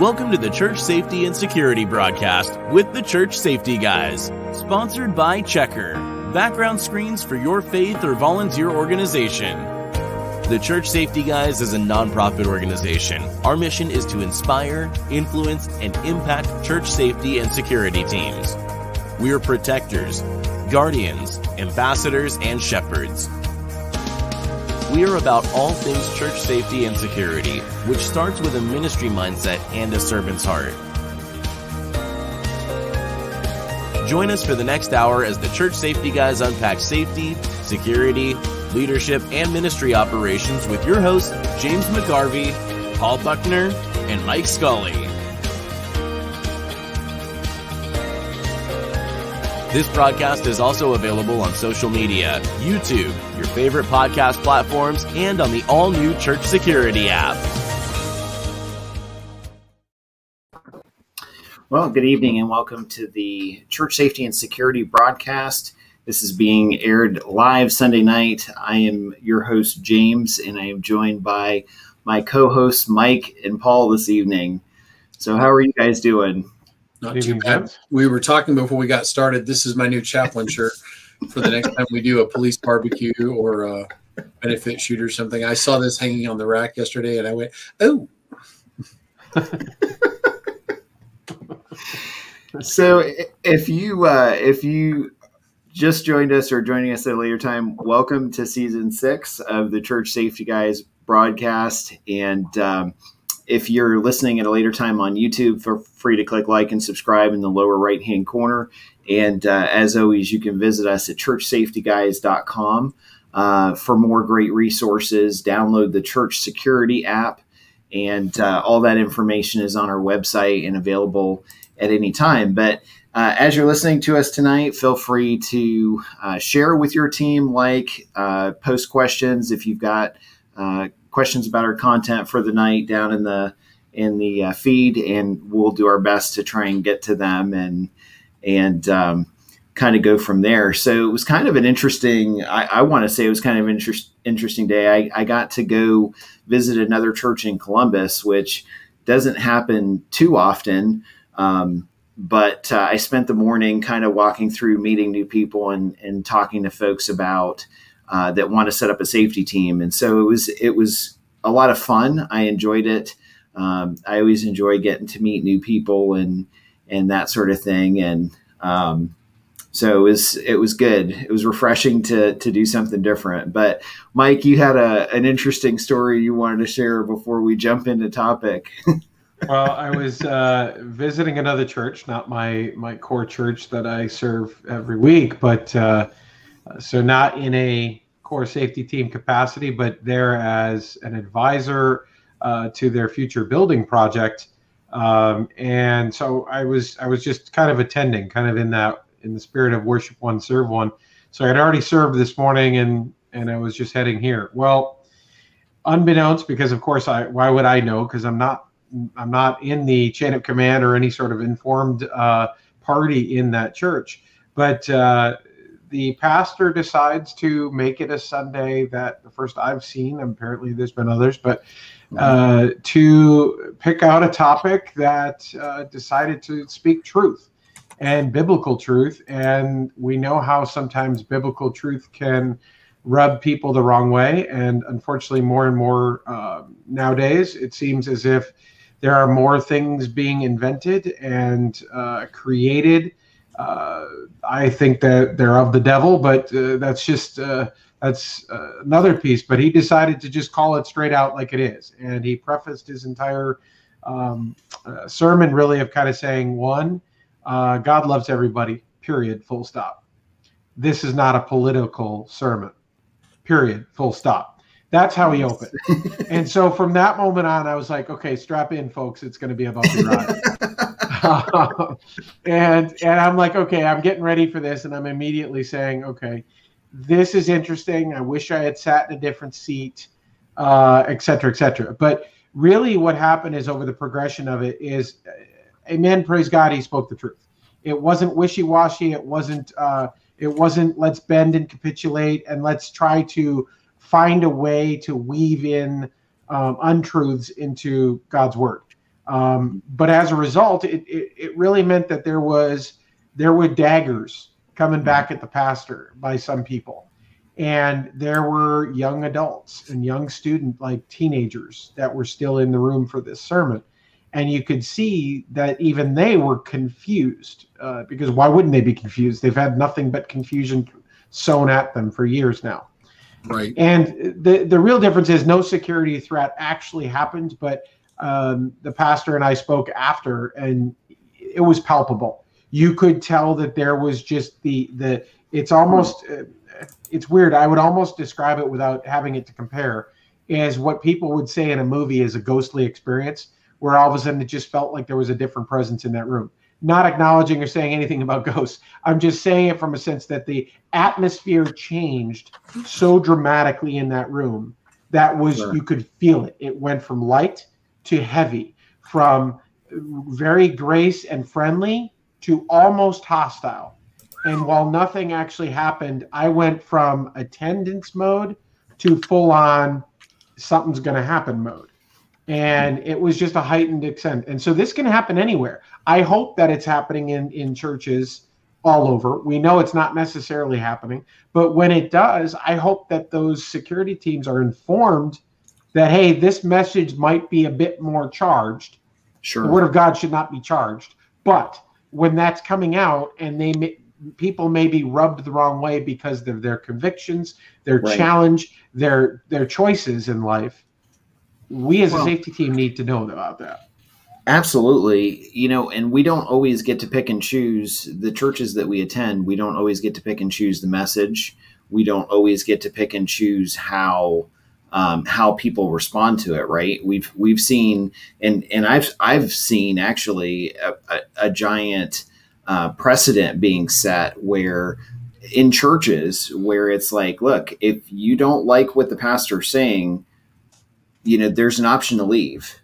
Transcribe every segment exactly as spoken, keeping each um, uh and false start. Welcome to the Church Safety and Security broadcast with the Church Safety Guys, sponsored by Checker, background screens for your faith or volunteer organization. The Church Safety Guys is a nonprofit organization. Our mission is to inspire, influence, and impact church safety and security teams. We are protectors, guardians, ambassadors, and shepherds. We are about all things church safety and security, which starts with a ministry mindset and a servant's heart. Join us for the next hour as the Church Safety Guys unpack safety, security, leadership, and ministry operations with your hosts, James McGarvey, Paul Buckner, and Mike Scully. This broadcast is also available on social media, YouTube, your favorite podcast platforms, and on the all-new Church Security app. Well, good evening and welcome to the Church Safety and Security broadcast. This is being aired live Sunday night. I am your host, James, and I am joined by my co-hosts, Mike and Paul, this evening. So how are you guys doing? Not too bad. We were talking before we got started. This is my new chaplain shirt for the next time we do a police barbecue or a benefit shoot or something. I saw this hanging on the rack yesterday, and I went, "Oh!" So, if you uh, if you just joined us or joining us at a later time, welcome to season six of the Church Safety Guys broadcast, and. Um, If you're listening at a later time on YouTube, feel free to click like and subscribe in the lower right-hand corner. And uh, as always, you can visit us at church safety guys dot com uh, for more great resources. Download the Church Security app, and uh, all that information is on our website and available at any time. But uh, as you're listening to us tonight, feel free to uh, share with your team, like, uh, post questions if you've got uh questions about our content for the night down in the in the uh, feed, and we'll do our best to try and get to them and and um, kind of go from there. So it was kind of an interesting, I, I want to say it was kind of an inter- interesting day. I, I got to go visit another church in Columbus, which doesn't happen too often, um, but uh, I spent the morning kind of walking through, meeting new people and, and talking to folks about Uh, that want to set up a safety team. And so it was it was a lot of fun. I enjoyed it. Um, I always enjoy getting to meet new people and and that sort of thing. And um, so it was it was good. It was refreshing to to do something different. But Mike, you had a an interesting story you wanted to share before we jump into topic. Well, I was uh, visiting another church, not my my core church that I serve every week, but. Uh, So not in a core safety team capacity, but there as an advisor uh, to their future building project. Um, and so I was I was just kind of attending, kind of in that in the spirit of worship one, serve one. So I had already served this morning, and and I was just heading here. Well, unbeknownst, because of course I why would I know? Because I'm not I'm not in the chain of command or any sort of informed uh, party in that church, but. Uh, The pastor decides to make it a Sunday that the first I've seen, apparently there's been others, but uh, to pick out a topic that uh, decided to speak truth and biblical truth. And we know how sometimes biblical truth can rub people the wrong way. And unfortunately, more and more uh, nowadays, it seems as if there are more things being invented and uh, created. Uh, I think that they're of the devil, but uh, that's just uh, that's uh, another piece. But he decided to just call it straight out like it is. And he prefaced his entire um, uh, sermon really of kind of saying, one, uh, God loves everybody, period, full stop. This is not a political sermon, period, full stop. That's how he opened. And so from that moment on, I was like, okay, strap in, folks. It's going to be about the ride. Uh, and and I'm like, okay, I'm getting ready for this. And I'm immediately saying, okay, this is interesting. I wish I had sat in a different seat, uh, et cetera, et cetera. But really what happened is over the progression of it is, amen, praise God, he spoke the truth. It wasn't wishy-washy. It wasn't, uh, it wasn't let's bend and capitulate and let's try to find a way to weave in um, untruths into God's word. Um, but as a result, it, it, it really meant that there was there were daggers coming back at the pastor by some people. And there were young adults and young student, like teenagers, that were still in the room for this sermon. And you could see that even they were confused, uh, because why wouldn't they be confused? They've had nothing but confusion sewn at them for years now. Right. And the, the real difference is no security threat actually happened, but um, the pastor and I spoke after, and it was palpable. You could tell that there was just the, the it's almost, uh, it's weird. I would almost describe it without having it to compare as what people would say in a movie is a ghostly experience, where all of a sudden it just felt like there was a different presence in that room. Not acknowledging or saying anything about ghosts. I'm just saying it from a sense that the atmosphere changed so dramatically in that room that was, sure. You could feel it. It went from light to heavy, from very grace and friendly to almost hostile. And while nothing actually happened, I went from attendance mode to full-on something's going to happen mode. And it was just a heightened extent. And so this can happen anywhere. I hope that it's happening in, in churches all over. We know it's not necessarily happening. But when it does, I hope that those security teams are informed that, hey, this message might be a bit more charged. Sure. The Word of God should not be charged. But when that's coming out and they may, people may be rubbed the wrong way because of their convictions, their right. challenge, their their choices in life, we as well, a safety team need to know about that. Absolutely. You know, and we don't always get to pick and choose the churches that we attend. We don't always get to pick and choose the message. We don't always get to pick and choose how um, how people respond to it. Right. We've we've seen and and I've I've seen actually a, a, a giant uh, precedent being set where in churches where it's like, look, if you don't like what the pastor's saying, you know, there's an option to leave.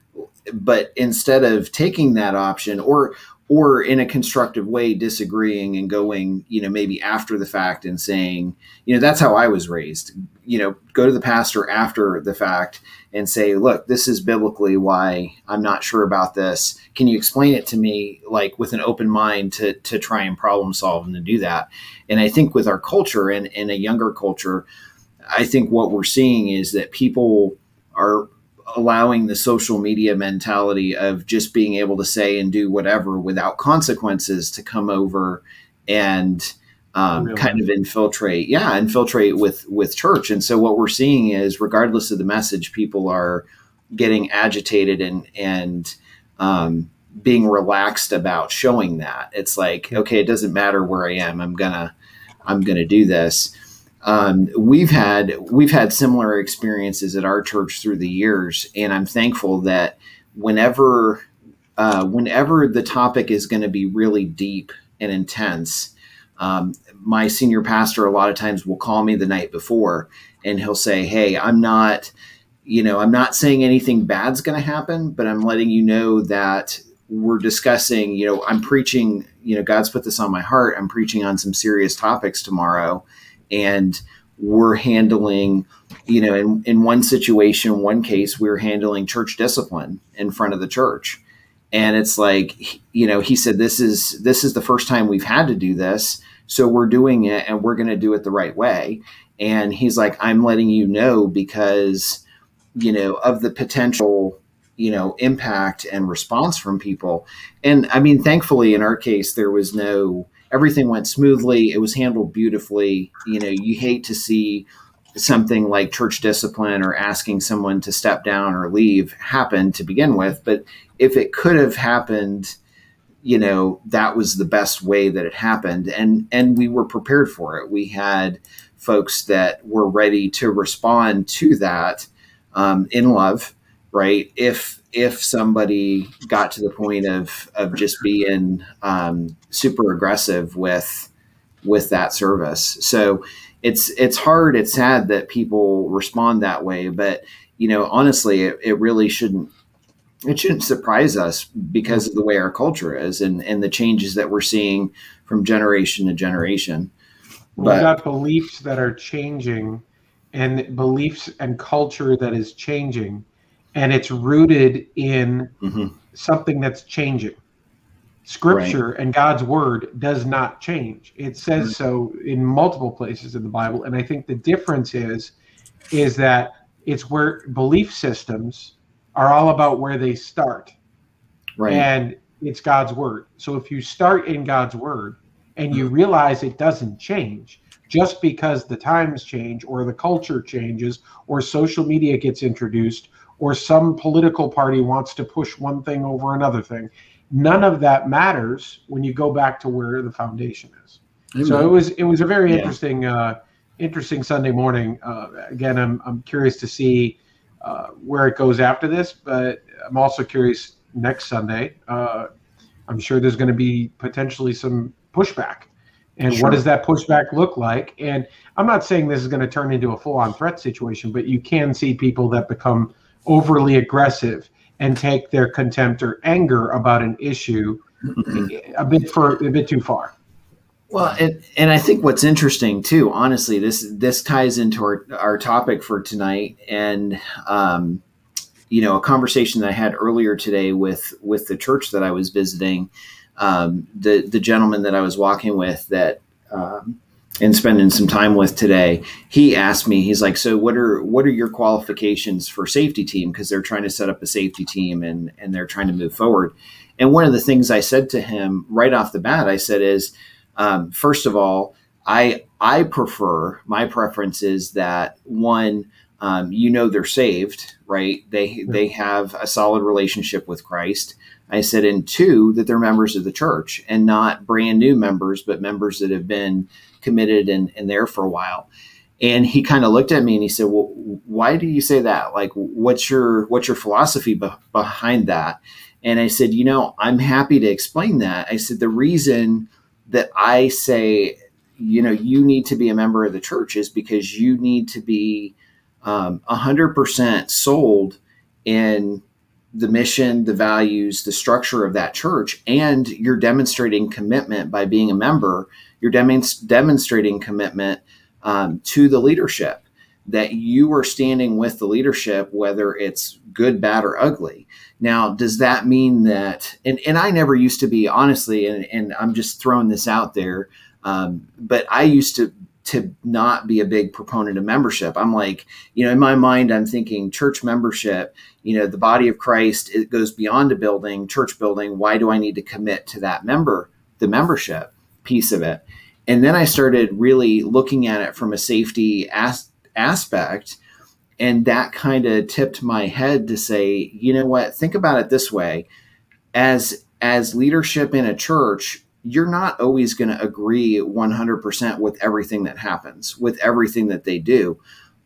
But instead of taking that option or or in a constructive way, disagreeing and going, you know, maybe after the fact and saying, you know, that's how I was raised, you know, go to the pastor after the fact and say, look, this is biblically why I'm not sure about this. Can you explain it to me, like with an open mind to to try and problem solve and to do that? And I think with our culture and, and a younger culture, I think what we're seeing is that people are allowing the social media mentality of just being able to say and do whatever without consequences to come over and um, really? kind of infiltrate, yeah, infiltrate with, with church. And so what we're seeing is regardless of the message, people are getting agitated and, and um, being relaxed about showing that. It's like, okay, it doesn't matter where I am. I'm gonna, I'm gonna do this. Um, we've had we've had similar experiences at our church through the years, and I'm thankful that whenever uh, whenever the topic is going to be really deep and intense, um, my senior pastor a lot of times will call me the night before, and he'll say, "Hey, I'm not, you know, I'm not saying anything bad's going to happen, but I'm letting you know that we're discussing, you know, I'm preaching, you know, God's put this on my heart. I'm preaching on some serious topics tomorrow." And we're handling, you know, in, in one situation, one case, we were handling church discipline in front of the church. And it's like, you know, he said, this is, this is the first time we've had to do this. So we're doing it and we're going to do it the right way. And he's like, I'm letting you know because, you know, of the potential, you know, impact and response from people. And I mean, thankfully, in our case, there was no, everything went smoothly. It was handled beautifully. You know, you hate to see something like church discipline or asking someone to step down or leave happen to begin with. But if it could have happened, you know, that was the best way that it happened. And, and we were prepared for it. We had folks that were ready to respond to that um, in love, right? If if somebody got to the point of of just being um, super aggressive with with that service. So it's it's hard, it's sad that people respond that way, but you know, honestly, it, it really shouldn't it shouldn't surprise us because of the way our culture is and and the changes that we're seeing from generation to generation. We've but, got beliefs that are changing and beliefs and culture that is changing. and it's rooted in mm-hmm. something that's changing. Scripture right. and God's word does not change. It says mm-hmm. so in multiple places in the Bible. And I think the difference is, is that it's where belief systems are all about where they start. Right. And it's God's word. So if you start in God's word and you realize it doesn't change just because the times change or the culture changes or social media gets introduced or some political party wants to push one thing over another thing, none of that matters when you go back to where the foundation is. Amen. So it was it was a very yeah. interesting uh, interesting Sunday morning. Uh, again, I'm I'm curious to see uh, where it goes after this, but I'm also curious. Next Sunday, uh, I'm sure there's going to be potentially some pushback. And sure. what does that pushback look like? And I'm not saying this is going to turn into a full-on threat situation, but you can see people that become overly aggressive and take their contempt or anger about an issue a bit for a bit too far. Well, and, and I think what's interesting too, honestly, this this ties into our, our topic for tonight, and um, you know, a conversation that I had earlier today with, with the church that I was visiting, um, the, the gentleman that I was walking with that, um, and spending some time with today, he asked me, he's like, so what are, what are your qualifications for safety team? Cause they're trying to set up a safety team and, and they're trying to move forward. And one of the things I said to him right off the bat, I said is, um, first of all, I, I prefer, my preference is that one, Um, you know, they're saved, right? They, they have a solid relationship with Christ. I said, and two, that they're members of the church and not brand new members, but members that have been committed and, and there for a while. And he kind of looked at me and he said, well, why do you say that? Like, what's your, what's your philosophy be- behind that? And I said, you know, I'm happy to explain that. I said, the reason that I say, you know, you need to be a member of the church is because you need to be Um, one hundred percent sold in the mission, the values, the structure of that church, and you're demonstrating commitment by being a member. You're dem- demonstrating commitment um, to the leadership, that you are standing with the leadership, whether it's good, bad, or ugly. Now, does that mean that, and, and I never used to be, honestly, and, and I'm just throwing this out there, um, but I used to to not be a big proponent of membership. I'm like, you know, in my mind, I'm thinking church membership, you know, the body of Christ, it goes beyond a building, church building. Why do I need to commit to that member, the membership piece of it? And then I started really looking at it from a safety as- aspect. And that kind of tipped my head to say, you know what, think about it this way. As, as leadership in a church, you're not always going to agree one hundred percent with everything that happens, with everything that they do.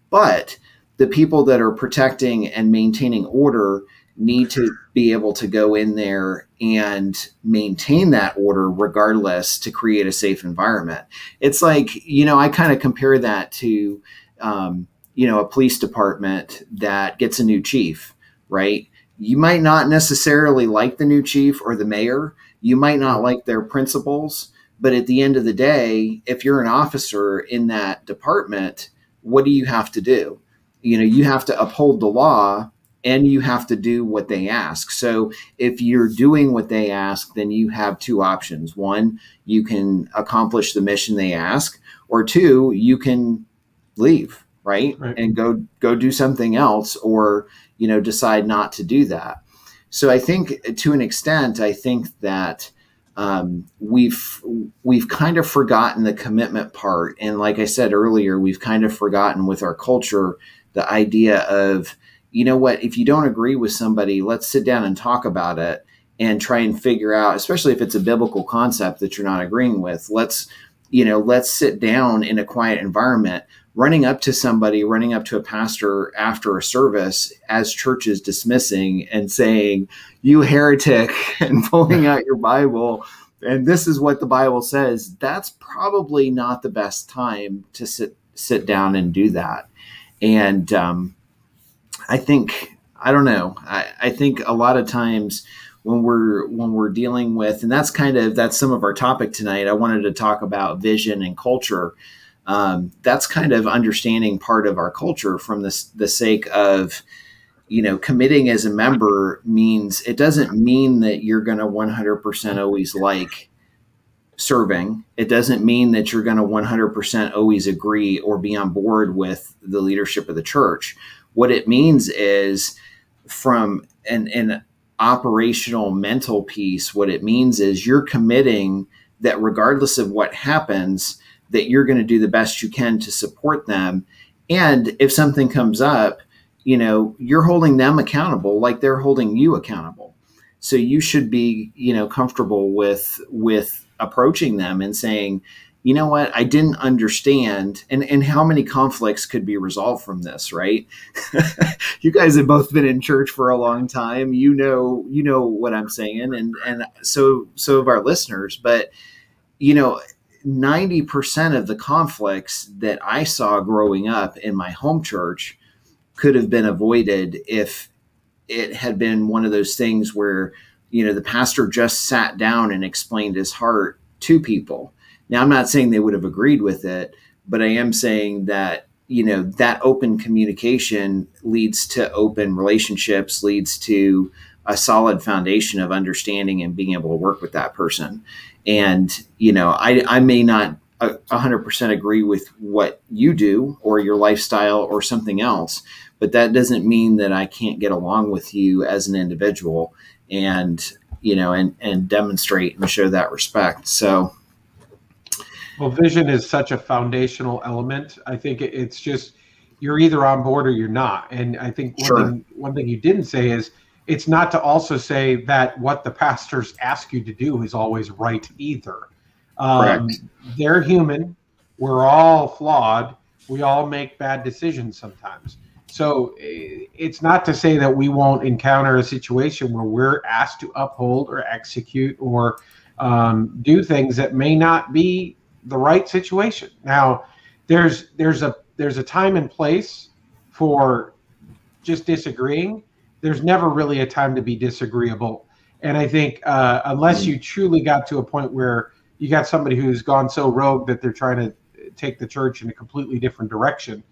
But the people that are protecting and maintaining order need to be able to go in there and maintain that order regardless, to create a safe environment. It's like, you know, I kind of compare that to, um, you know, a police department that gets a new chief, right? You might not necessarily like the new chief or the mayor. You might not like their principles, but at the end of the day, if you're an officer in that department, what do you have to do? You know, you have to uphold the law and you have to do what they ask. So if you're doing what they ask, then you have two options. One, you can accomplish the mission they ask, or two, you can leave, right? right. And go, go do something else, or, you know, decide not to do that. So I think, to an extent, I think that um, we've we've kind of forgotten the commitment part, and like I said earlier, we've kind of forgotten with our culture the idea of, you know what, if you don't agree with somebody, let's sit down and talk about it and try and figure out, especially if it's a biblical concept that you're not agreeing with. Let's, you know, let's sit down in a quiet environment. Running up to somebody, running up to a pastor after a service as church is dismissing and saying, you heretic, and pulling out your Bible, and this is what the Bible says, that's probably not the best time to sit sit down and do that. And um, I think, I don't know, I, I think a lot of times when we're when we're dealing with, and that's kind of, that's some of our topic tonight, I wanted to talk about vision and culture. Um, that's kind of understanding part of our culture from this, the sake of, you know, committing as a member means, it doesn't mean that you're going to one hundred percent always like serving. It doesn't mean that you're going to one hundred percent always agree or be on board with the leadership of the church. What it means is, from an, an operational mental piece, what it means is you're committing that regardless of what happens, that you're going to do the best you can to support them. And if something comes up, you know, you're holding them accountable like they're holding you accountable. So you should be, you know, comfortable with with approaching them and saying, you know what, I didn't understand. And, and how many conflicts could be resolved from this, right? You guys have both been in church for a long time. You know, you know what I'm saying. And, and so, so have our listeners. But, you know, ninety percent of the conflicts that I saw growing up in my home church could have been avoided if it had been one of those things where, you know, the pastor just sat down and explained his heart to people. Now, I'm not saying they would have agreed with it, but I am saying that, you know, that open communication leads to open relationships, leads to a solid foundation of understanding and being able to work with that person. And, you know, I, I may not one hundred percent agree with what you do or your lifestyle or something else, but that doesn't mean that I can't get along with you as an individual and, you know, and, and demonstrate and show that respect. So. Well, vision is such a foundational element. I think it's just, you're either on board or you're not. And I think one, sure. thing, one thing you didn't say is, it's not to also say that what the pastors ask you to do is always right either. Um, they're human. We're all flawed. We all make bad decisions sometimes. So it's not to say that we won't encounter a situation where we're asked to uphold or execute or um, do things that may not be the right situation. Now, there's there's a there's a time and place for just disagreeing. There's never really a time to be disagreeable. And I think uh, unless you truly got to a point where you got somebody who's gone so rogue that they're trying to take the church in a completely different direction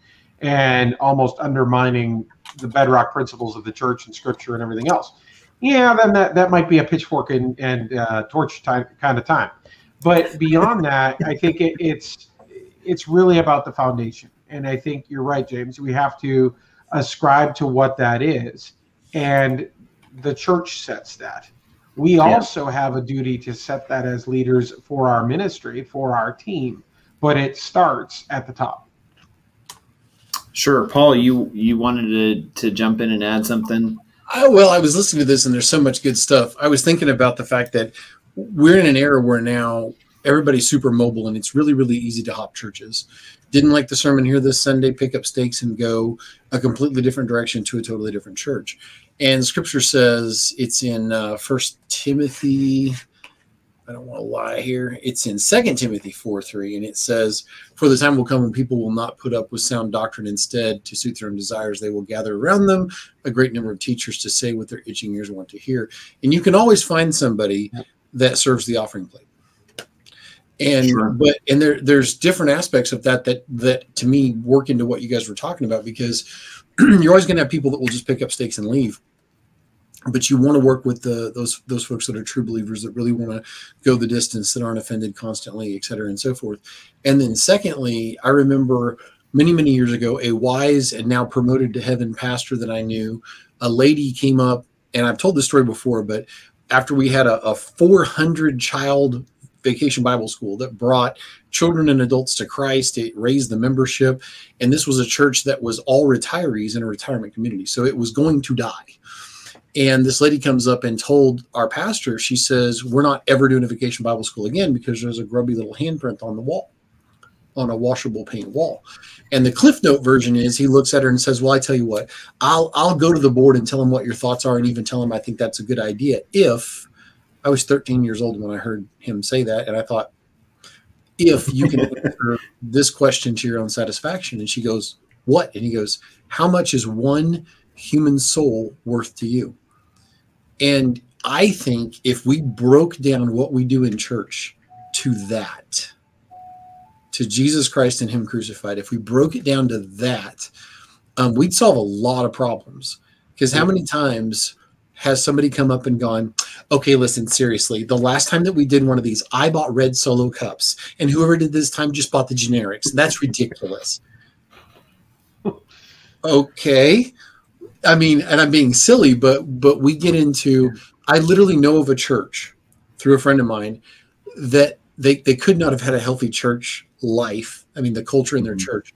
and almost undermining the bedrock principles of the church and scripture and everything else, yeah, then that, that might be a pitchfork and, and uh, torch time kind of time. But beyond that, I think it, it's it's really about the foundation. And I think you're right, James. We have to ascribe to what that is. And the church sets that. We yeah. also have a duty to set that as leaders for our ministry, for our team. But it starts at the top. Sure. Paul, you, you wanted to, to jump in and add something? Oh, well, I was listening to this, and there's so much good stuff. I was thinking about the fact that we're in an era where now everybody's super mobile, and it's really, really easy to hop churches. Didn't like the sermon here this Sunday, pick up stakes and go a completely different direction to a totally different church. And scripture says it's in uh, First Timothy, I don't want to lie here, it's in Second Timothy four three, and it says, "For the time will come when people will not put up with sound doctrine. Instead, to suit their own desires, they will gather around them a great number of teachers to say what their itching ears want to hear." And you can always find somebody that serves the offering plate. And sure. but and there there's different aspects of that that that to me work into what you guys were talking about, because you're always going to have people that will just pick up stakes and leave. But you want to work with the those those folks that are true believers, that really want to go the distance, that aren't offended constantly, et cetera, and so forth. And then secondly, I remember many, many years ago, a wise and now promoted to heaven pastor that I knew, a lady came up, and I've told this story before, but after we had a, a four hundred child Vacation Bible School that brought children and adults to Christ, it raised the membership, and this was a church that was all retirees in a retirement community, so it was going to die. And this lady comes up and told our pastor, she says, "We're not ever doing a Vacation Bible School again because there's a grubby little handprint on the wall, on a washable paint wall." And the Cliff Note version is, he looks at her and says, "Well, I tell you what, I'll I'll go to the board and tell him what your thoughts are, and even tell him I think that's a good idea." If I was thirteen years old when I heard him say that, and I thought, if you can answer this question to your own satisfaction. And she goes, "What?" And he goes, "How much is one human soul worth to you?" And I think if we broke down what we do in church to that, to Jesus Christ and him crucified, if we broke it down to that, um, we'd solve a lot of problems. Because how many times has somebody come up and gone, okay, listen, seriously, the last time that we did one of these, I bought red Solo cups, and whoever did this time just bought the generics. That's ridiculous. Okay. I mean, and I'm being silly, but but we get into, I literally know of a church through a friend of mine that they, they could not have had a healthy church life. I mean, the culture in their mm-hmm. church.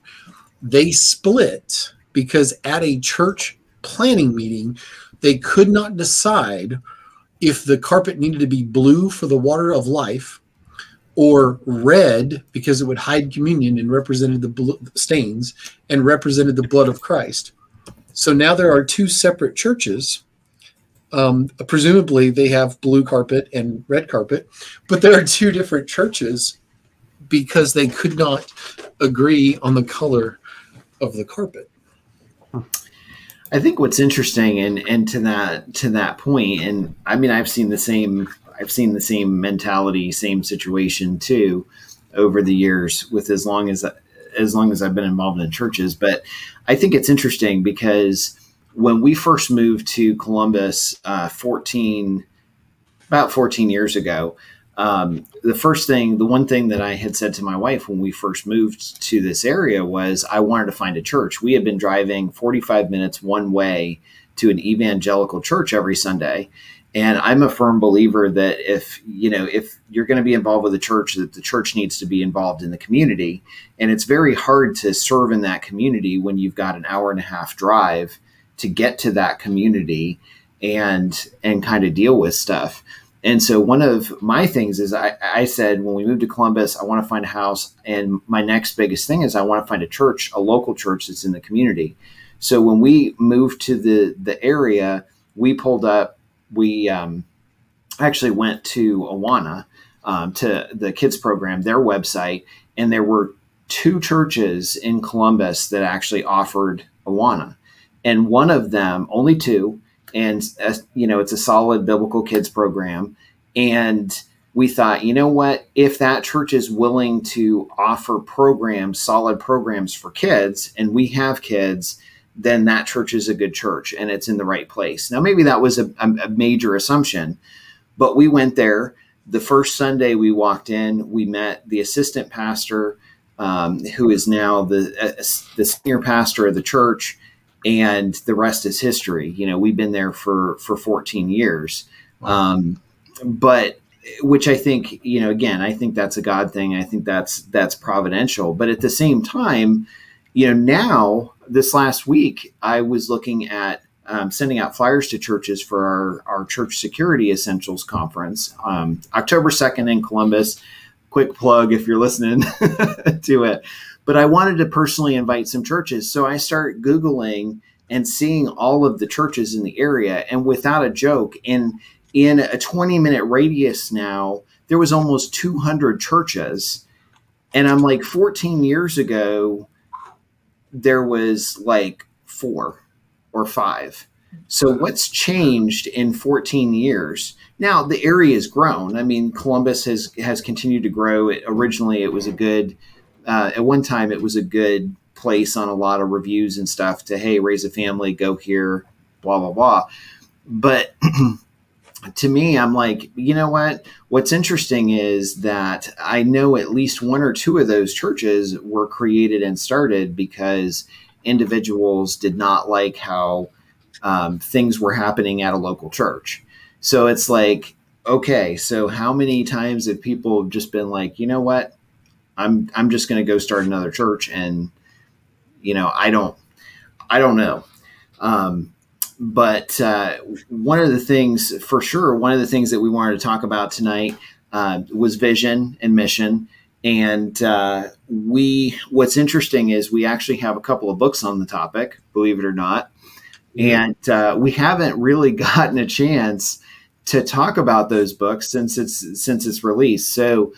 They split because at a church planning meeting, they could not decide if the carpet needed to be blue for the water of life or red because it would hide communion and represented the bl- stains and represented the blood of Christ. So now there are two separate churches. Um, presumably they have blue carpet and red carpet, but there are two different churches because they could not agree on the color of the carpet. I think what's interesting, and, and to that to that point, and I mean, I've seen the same I've seen the same mentality, same situation too, over the years with as long as as long as I've been involved in churches. But I think it's interesting because when we first moved to Columbus, uh, fourteen about fourteen years ago, um, the first thing, the one thing that I had said to my wife when we first moved to this area was I wanted to find a church. We had been driving forty-five minutes one way to an evangelical church every Sunday. And I'm a firm believer that if, you know, if you're going to be involved with a church, that the church needs to be involved in the community. And it's very hard to serve in that community when you've got an hour and a half drive to get to that community and, and kind of deal with stuff. And so one of my things is I, I said, when we moved to Columbus, I want to find a house. And my next biggest thing is I want to find a church, a local church that's in the community. So when we moved to the, the area, we pulled up, we um, actually went to Awana, um, to the kids program, their website. And there were two churches in Columbus that actually offered Awana. And one of them, only two, and, uh, you know, it's a solid biblical kids program. And we thought, you know what, if that church is willing to offer programs, solid programs for kids, and we have kids, then that church is a good church and it's in the right place. Now, maybe that was a, a major assumption, but we went there. The first Sunday we walked in, we met the assistant pastor, um, who is now the, uh, the senior pastor of the church. And the rest is history. You know, we've been there for, for fourteen years. Wow. Um, but which I think, you know, again, I think that's a God thing. I think that's, that's providential. But at the same time, you know, now this last week, I was looking at um, sending out flyers to churches for our, our Church Security Essentials Conference, um, October second in Columbus. Quick plug if you're listening to it. But I wanted to personally invite some churches. So I start Googling and seeing all of the churches in the area. And without a joke, in in a twenty minute radius now, there was almost two hundred churches. And I'm like, fourteen years ago, there was like four or five. So what's changed in fourteen years? Now the area has grown. I mean, Columbus has, has continued to grow. It, originally, it was a good Uh, at one time, it was a good place on a lot of reviews and stuff to, hey, raise a family, go here, blah, blah, blah. But to me, I'm like, you know what? What's interesting is that I know at least one or two of those churches were created and started because individuals did not like how um, things were happening at a local church. So it's like, okay, so how many times have people just been like, you know what? I'm I'm just going to go start another church. And, you know, I don't, I don't know. Um, but uh, one of the things for sure, one of the things that we wanted to talk about tonight uh, was vision and mission. And uh, we, what's interesting is we actually have a couple of books on the topic, believe it or not. And uh, we haven't really gotten a chance to talk about those books since it's, since it's released. So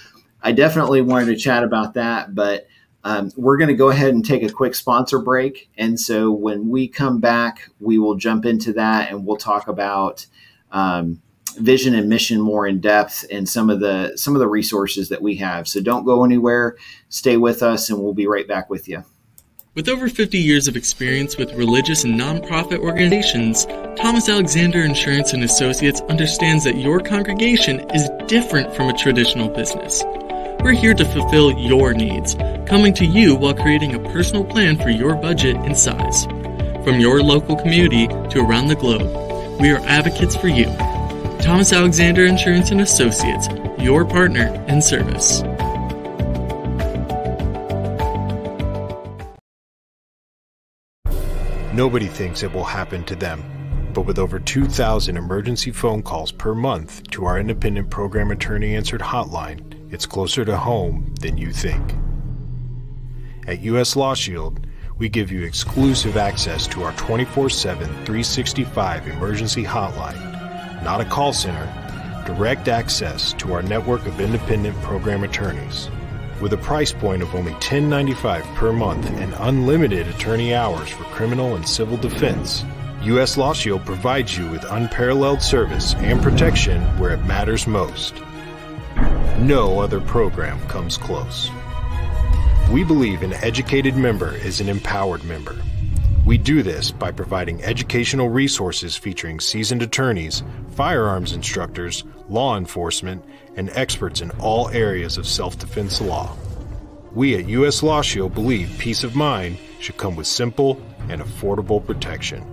I definitely wanted to chat about that, but um, we're going to go ahead and take a quick sponsor break. And so when we come back, we will jump into that and we'll talk about um, vision and mission more in depth and some of the some of the resources that we have. So don't go anywhere. Stay with us and we'll be right back with you. With over fifty years of experience with religious and nonprofit organizations, Thomas Alexander Insurance and Associates understands that your congregation is different from a traditional business. We're here to fulfill your needs, coming to you while creating a personal plan for your budget and size. From your local community to around the globe, we are advocates for you. Thomas Alexander Insurance and Associates, your partner in service. Nobody thinks it will happen to them, but with over two thousand emergency phone calls per month to our independent program attorney answered hotline, it's closer to home than you think. At U S Law Shield, we give you exclusive access to our twenty-four seven, three sixty-five emergency hotline, not a call center, direct access to our network of independent program attorneys. With a price point of only ten dollars and ninety-five cents per month and unlimited attorney hours for criminal and civil defense, U S Law Shield provides you with unparalleled service and protection where it matters most. No other program comes close. We believe an educated member is an empowered member. We do this by providing educational resources featuring seasoned attorneys, firearms instructors, law enforcement, and experts in all areas of self-defense law. We at U S Law Shield believe peace of mind should come with simple and affordable protection.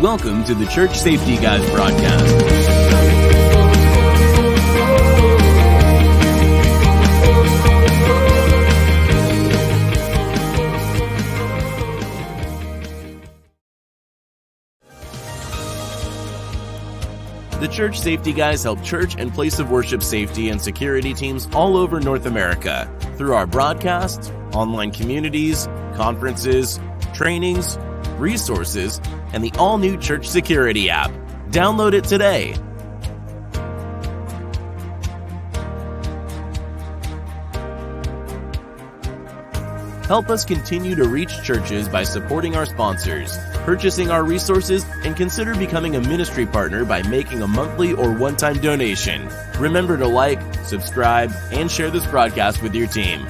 Welcome to the Church Safety Guys broadcast. The Church Safety Guys help church and place of worship safety and security teams all over North America through our broadcasts, online communities, conferences, trainings, resources, and the all-new Church Security app. Download it today. Help us continue to reach churches by supporting our sponsors, purchasing our resources, and consider becoming a ministry partner by making a monthly or one-time donation. Remember to like, subscribe, and share this broadcast with your team.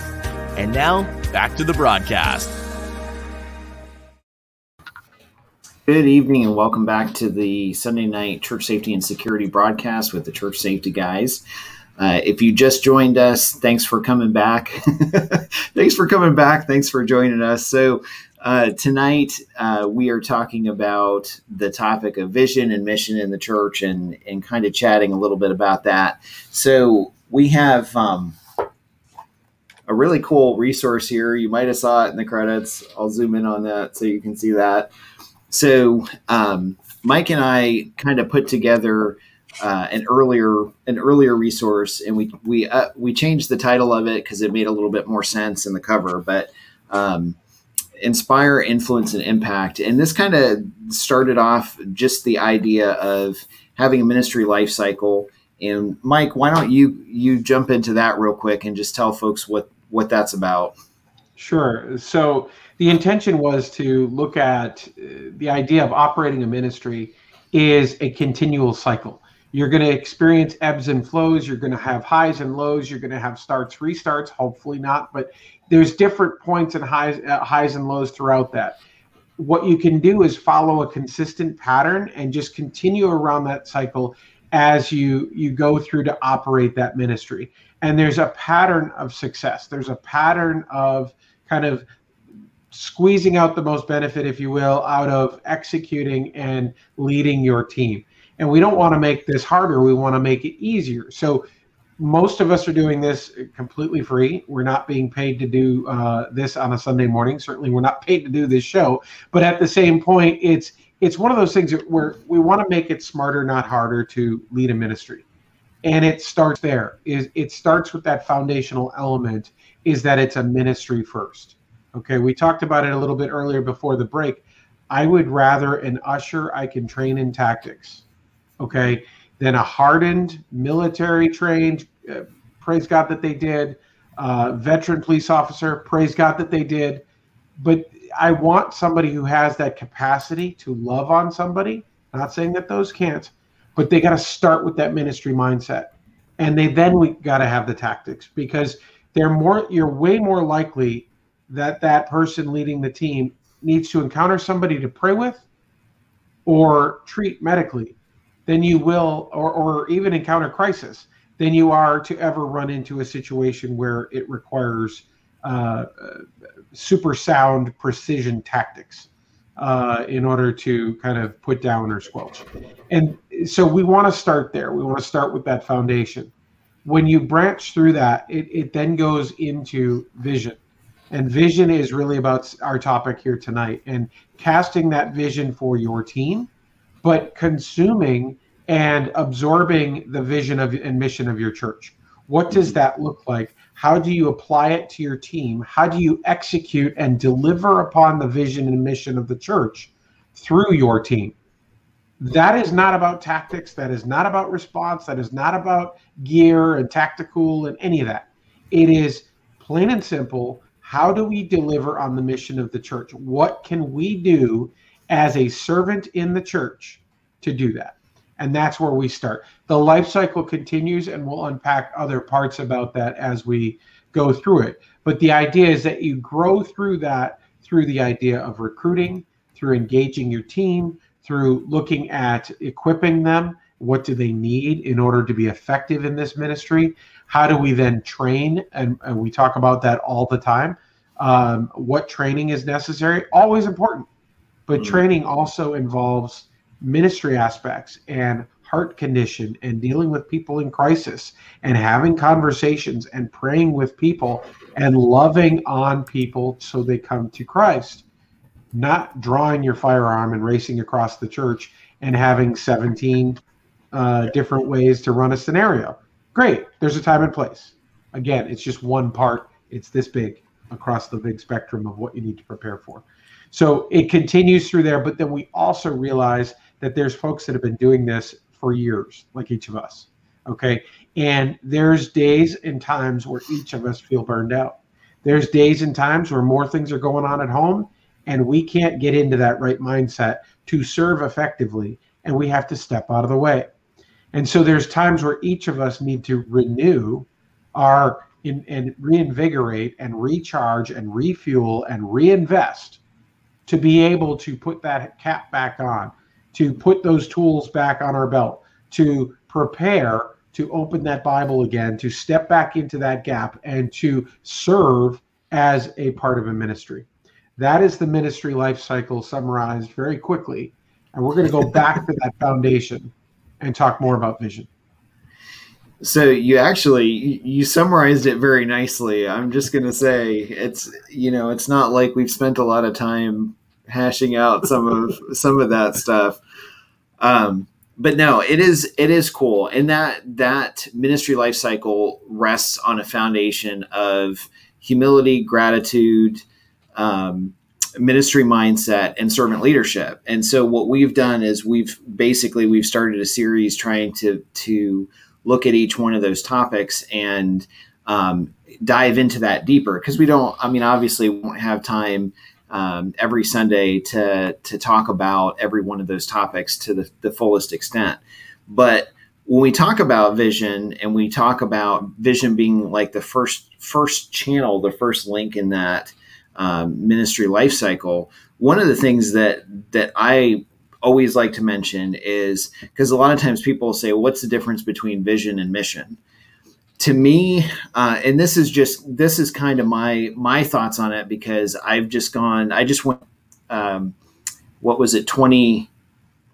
And now, back to the broadcast. Good evening and welcome back to the Sunday night Church Safety and Security broadcast with the Church Safety Guys. Uh, if you just joined us, thanks for coming back. Thanks for coming back. Thanks for joining us. So uh, tonight uh, we are talking about the topic of vision and mission in the church and, and kind of chatting a little bit about that. So we have um, a really cool resource here. You might have saw it in the credits. I'll zoom in on that so you can see that. So um, Mike and I kind of put together uh, an earlier an earlier resource, and we we uh, we changed the title of it because it made a little bit more sense in the cover. But um, Inspire, Influence, and Impact. And this kind of started off just the idea of having a ministry life cycle. And Mike, why don't you you jump into that real quick and just tell folks what, what that's about? Sure. So the intention was to look at the idea of operating a ministry is a continual cycle. You're going to experience ebbs and flows. You're going to have highs and lows. You're going to have starts, restarts, hopefully not, but there's different points and highs, uh, highs and lows throughout that. What you can do is follow a consistent pattern and just continue around that cycle as you, you go through to operate that ministry. And there's a pattern of success. There's a pattern of kind of squeezing out the most benefit, if you will, out of executing and leading your team. And we don't want to make this harder. We want to make it easier. So most of us are doing this completely free. We're not being paid to do uh, this on a Sunday morning. Certainly we're not paid to do this show. But at the same point, it's it's one of those things where we want to make it smarter, not harder, to lead a ministry. And it starts there. Is it starts with that foundational element, is that it's a ministry first. Okay, we talked about it a little bit earlier before the break. I would rather an usher I can train in tactics, okay, than a hardened, military-trained, uh, praise God that they did, uh, veteran police officer, praise God that they did. But I want somebody who has that capacity to love on somebody. Not saying that those can't, but they got to start with that ministry mindset. And they then we got to have the tactics, because they're more, you're way more likely that that person leading the team needs to encounter somebody to pray with or treat medically than you will, or, or even encounter crisis, than you are to ever run into a situation where it requires uh, super sound precision tactics uh, in order to kind of put down or squelch. And so we want to start there. We want to start with that foundation. When you branch through that, it, it then goes into vision. And vision is really about our topic here tonight, and casting that vision for your team, but consuming and absorbing the vision of and mission of your church. What does that look like? How do you apply it to your team? How do you execute and deliver upon the vision and mission of the church through your team? That is not about tactics. That is not about response. That is not about gear and tactical and any of that. It is plain and simple. How do we deliver on the mission of the church? What can we do as a servant in the church to do that? And that's where we start. The life cycle continues, and we'll unpack other parts about that as we go through it. But the idea is that you grow through that, through the idea of recruiting, through engaging your team, through looking at equipping them. What do they need in order to be effective in this ministry? How do we then train? And, and we talk about that all the time. Um, what training is necessary? Always important. But training also involves ministry aspects and heart condition and dealing with people in crisis and having conversations and praying with people and loving on people so they come to Christ, not drawing your firearm and racing across the church and having seventeen uh, different ways to run a scenario. Great. There's a time and place. Again, it's just one part. It's this big across the big spectrum of what you need to prepare for. So it continues through there, but then we also realize that there's folks that have been doing this for years, like each of us, okay? And there's days and times where each of us feel burned out. There's days and times where more things are going on at home, and we can't get into that right mindset to serve effectively, and we have to step out of the way. And so there's times where each of us need to renew our in, and reinvigorate and recharge and refuel and reinvest to be able to put that cap back on, to put those tools back on our belt, to prepare, to open that Bible again, to step back into that gap, and to serve as a part of a ministry. That is the ministry life cycle summarized very quickly. And we're going to go back to that foundation and talk more about vision. So you actually, you summarized it very nicely. I'm just going to say it's, you know, it's not like we've spent a lot of time hashing out some of, some of that stuff. Um, but no, it is, it is cool. And that, that ministry life cycle rests on a foundation of humility, gratitude, um, ministry mindset and servant leadership. And so what we've done is we've basically, we've started a series trying to, to look at each one of those topics and um, dive into that deeper. Cause we don't, I mean, obviously we won't have time um, every Sunday to, to talk about every one of those topics to the, the fullest extent. But when we talk about vision and we talk about vision being like the first, first channel, the first link in that Um, ministry life cycle, one of the things that that I always like to mention is, because a lot of times people say, well, what's the difference between vision and mission? To me, uh, and this is just, this is kind of my my thoughts on it, because I've just gone, I just went, um, what was it, twenty,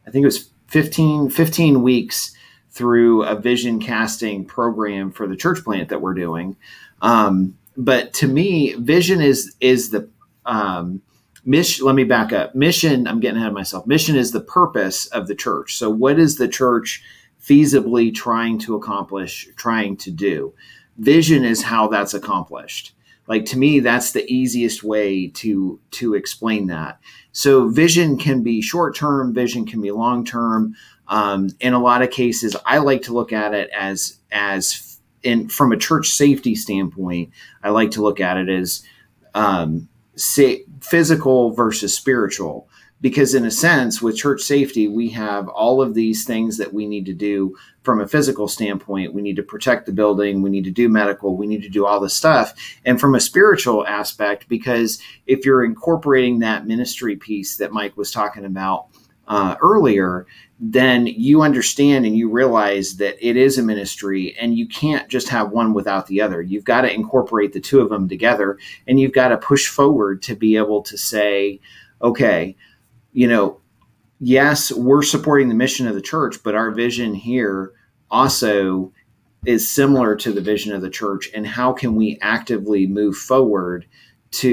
I think it was fifteen, fifteen weeks through a vision casting program for the church plant that we're doing. Um, But to me, vision is is the um, mission. Let me back up. Mission. I'm getting ahead of myself. Mission is the purpose of the church. So what is the church feasibly trying to accomplish, trying to do? Vision is how that's accomplished. Like, to me, that's the easiest way to to explain that. So vision can be short term. Vision can be long term. Um, in a lot of cases, I like to look at it as as. And from a church safety standpoint, I like to look at it as um, say, physical versus spiritual, because in a sense, with church safety, we have all of these things that we need to do from a physical standpoint. We need to protect the building. We need to do medical. We need to do all this stuff. And from a spiritual aspect, because if you're incorporating that ministry piece that Mike was talking about Uh, earlier, then you understand and you realize that it is a ministry, and you can't just have one without the other. You've got to incorporate the two of them together, and you've got to push forward to be able to say, okay, you know, yes, we're supporting the mission of the church, but our vision here also is similar to the vision of the church. And how can we actively move forward to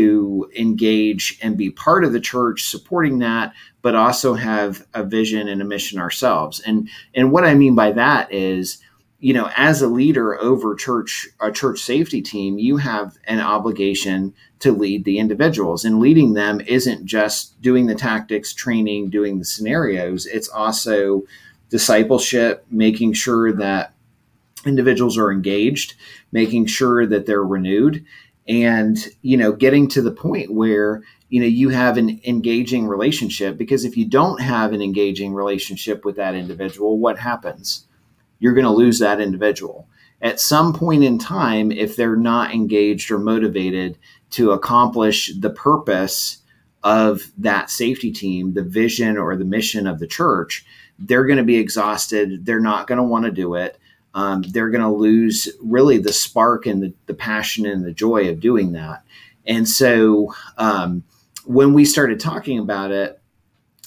engage and be part of the church, supporting that, but also have a vision and a mission ourselves. And and what I mean by that is, you know, as a leader over church, a church safety team, you have an obligation to lead the individuals. And leading them isn't just doing the tactics, training, doing the scenarios. It's also discipleship, making sure that individuals are engaged, making sure that they're renewed. And, you know, getting to the point where, you know, you have an engaging relationship, because if you don't have an engaging relationship with that individual, what happens? You're going to lose that individual at some point in time if they're not engaged or motivated to accomplish the purpose of that safety team, the vision or the mission of the church. They're going to be exhausted. They're not going to want to do it. Um, they're going to lose really the spark and the, the passion and the joy of doing that. And so um, when we started talking about it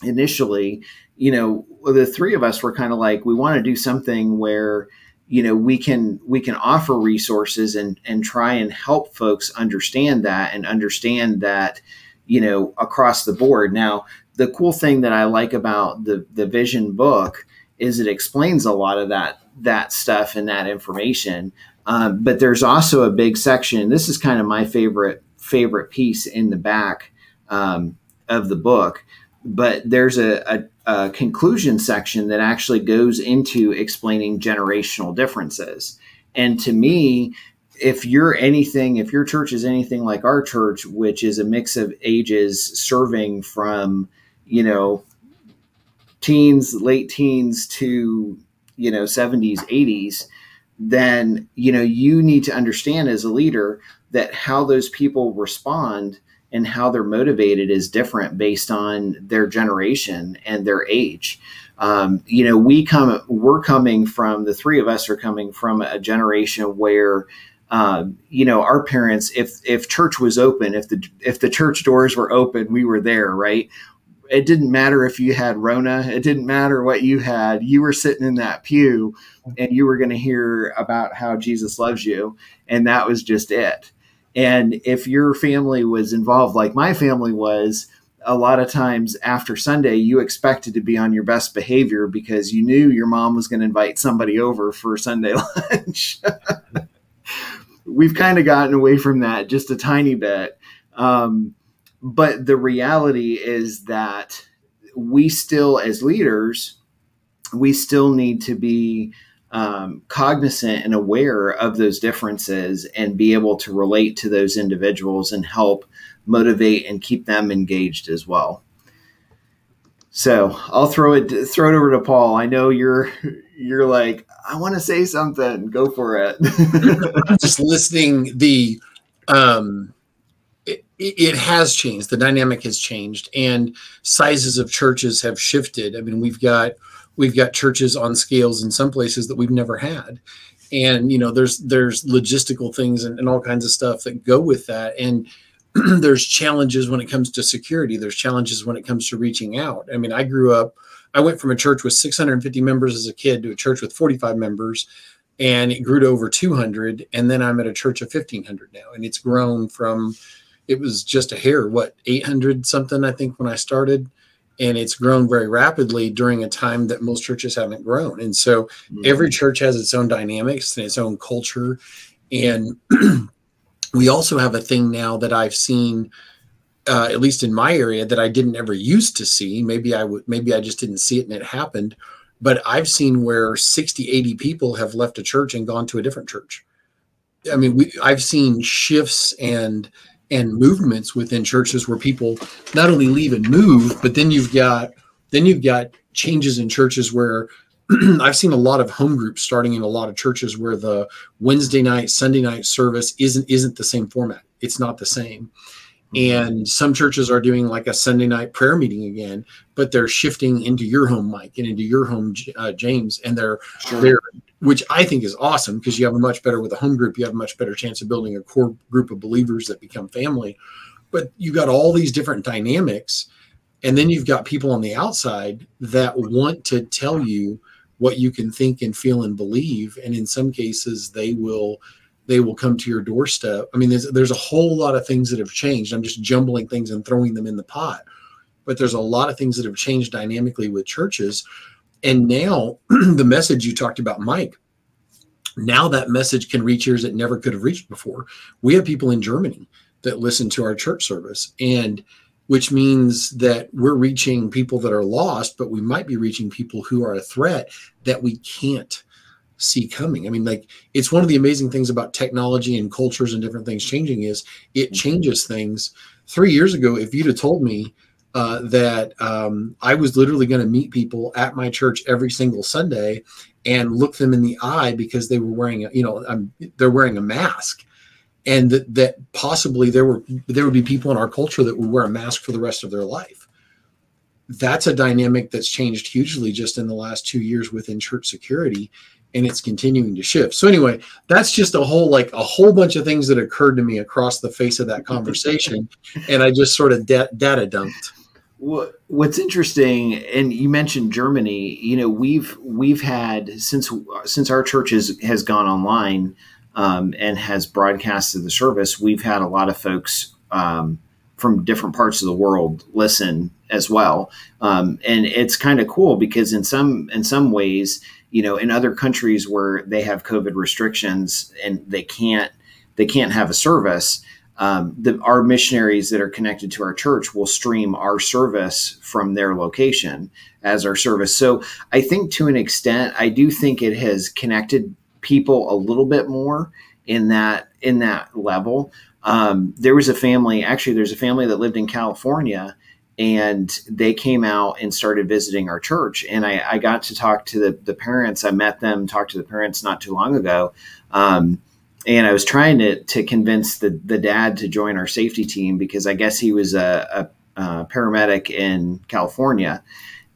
initially, you know, the three of us were kind of like, we want to do something where, you know, we can we can offer resources and and try and help folks understand that and understand that, you know, across the board. Now, the cool thing that I like about the the vision book is it explains a lot of that that stuff and that information. Um, but there's also a big section. This is kind of my favorite, favorite piece in the back um, of the book, but there's a, a, a conclusion section that actually goes into explaining generational differences. And to me, if you're anything, if your church is anything like our church, which is a mix of ages serving from, you know, teens, late teens to, you know, seventies, eighties, then, you know, you need to understand as a leader that how those people respond and how they're motivated is different based on their generation and their age. Um, you know, we come, we're coming from, the three of us are coming from a generation where, um, you know, our parents, if, if church was open, if the, if the church doors were open, we were there, right? It didn't matter if you had Rona. It didn't matter what you had. You were sitting in that pew and you were going to hear about how Jesus loves you. And that was just it. And if your family was involved, like my family was, a lot of times after Sunday, you expected to be on your best behavior because you knew your mom was going to invite somebody over for Sunday lunch. We've kind of gotten away from that just a tiny bit. Um, But the reality is that we still, as leaders, we still need to be um, cognizant and aware of those differences and be able to relate to those individuals and help motivate and keep them engaged as well. So I'll throw it throw it over to Paul. I know you're you're like, I want to say something. Go for it. I'm just listening. The um, it, it has changed. The dynamic has changed, and sizes of churches have shifted. I mean, we've got we've got churches on scales in some places that we've never had, and you know, there's there's logistical things and, and all kinds of stuff that go with that, and there's challenges when it comes to security. There's challenges when it comes to reaching out. I mean, I grew up, I went from a church with six hundred fifty members as a kid to a church with forty-five members, and it grew to over two hundred. And then I'm at a church of fifteen hundred now. And it's grown from, it was just a hair, what, eight hundred something, I think, when I started. And it's grown very rapidly during a time that most churches haven't grown. And so mm-hmm. every church has its own dynamics and its own culture. And we also have a thing now that I've seen, uh, at least in my area, that I didn't ever used to see. Maybe I would, maybe I just didn't see it and it happened. But I've seen where sixty, eighty people have left a church and gone to a different church. I mean, we, I've seen shifts and and movements within churches where people not only leave and move, but then you've got then you've got changes in churches where. I've seen a lot of home groups starting in a lot of churches where the Wednesday night, Sunday night service isn't isn't the same format. It's not the same. And some churches are doing like a Sunday night prayer meeting again, but they're shifting into your home, Mike, and into your home, uh, James. And they're sure. they're which I think is awesome, because you have a much better with a home group. You have a much better chance of building a core group of believers that become family. But you got all these different dynamics. And then you've got people on the outside that want to tell you what you can think and feel and believe, and in some cases they will they will come to your doorstep. I mean, there's there's a whole lot of things that have changed. I'm just jumbling things and throwing them in the pot, but there's a lot of things that have changed dynamically with churches. And now the message you talked about, Mike, now that message can reach ears it never could have reached before. We have people in Germany that listen to our church service, and which means that we're reaching people that are lost, but we might be reaching people who are a threat that we can't see coming. I mean, like, it's one of the amazing things about technology and cultures and different things changing is it changes things. Three years ago, if you'd have told me uh, that um, I was literally going to meet people at my church every single Sunday and look them in the eye because they were wearing, a, you know, um, they're wearing a mask. And that, that possibly there were there would be people in our culture that would wear a mask for the rest of their life. That's a dynamic that's changed hugely just in the last two years within church security, and it's continuing to shift. So anyway, that's just a whole like a whole bunch of things that occurred to me across the face of that conversation, and I just sort of da- data dumped. What What's interesting, and you mentioned Germany. You know, we've we've had since since our church has, has gone online. Um, and has broadcasted the service, we've had a lot of folks um, from different parts of the world listen as well. Um, and it's kind of cool because in some in some ways, you know, in other countries where they have COVID restrictions and they can't they can't have a service, um, the, our missionaries that are connected to our church will stream our service from their location as our service. So I think to an extent, I do think it has connected people a little bit more in that in that level. Um, there was a family, actually, there's a family that lived in California, and they came out and started visiting our church. And I, I got to talk to the, the parents. I met them, talked to the parents not too long ago. Um, and I was trying to to convince the, the dad to join our safety team because I guess he was a, a, a paramedic in California.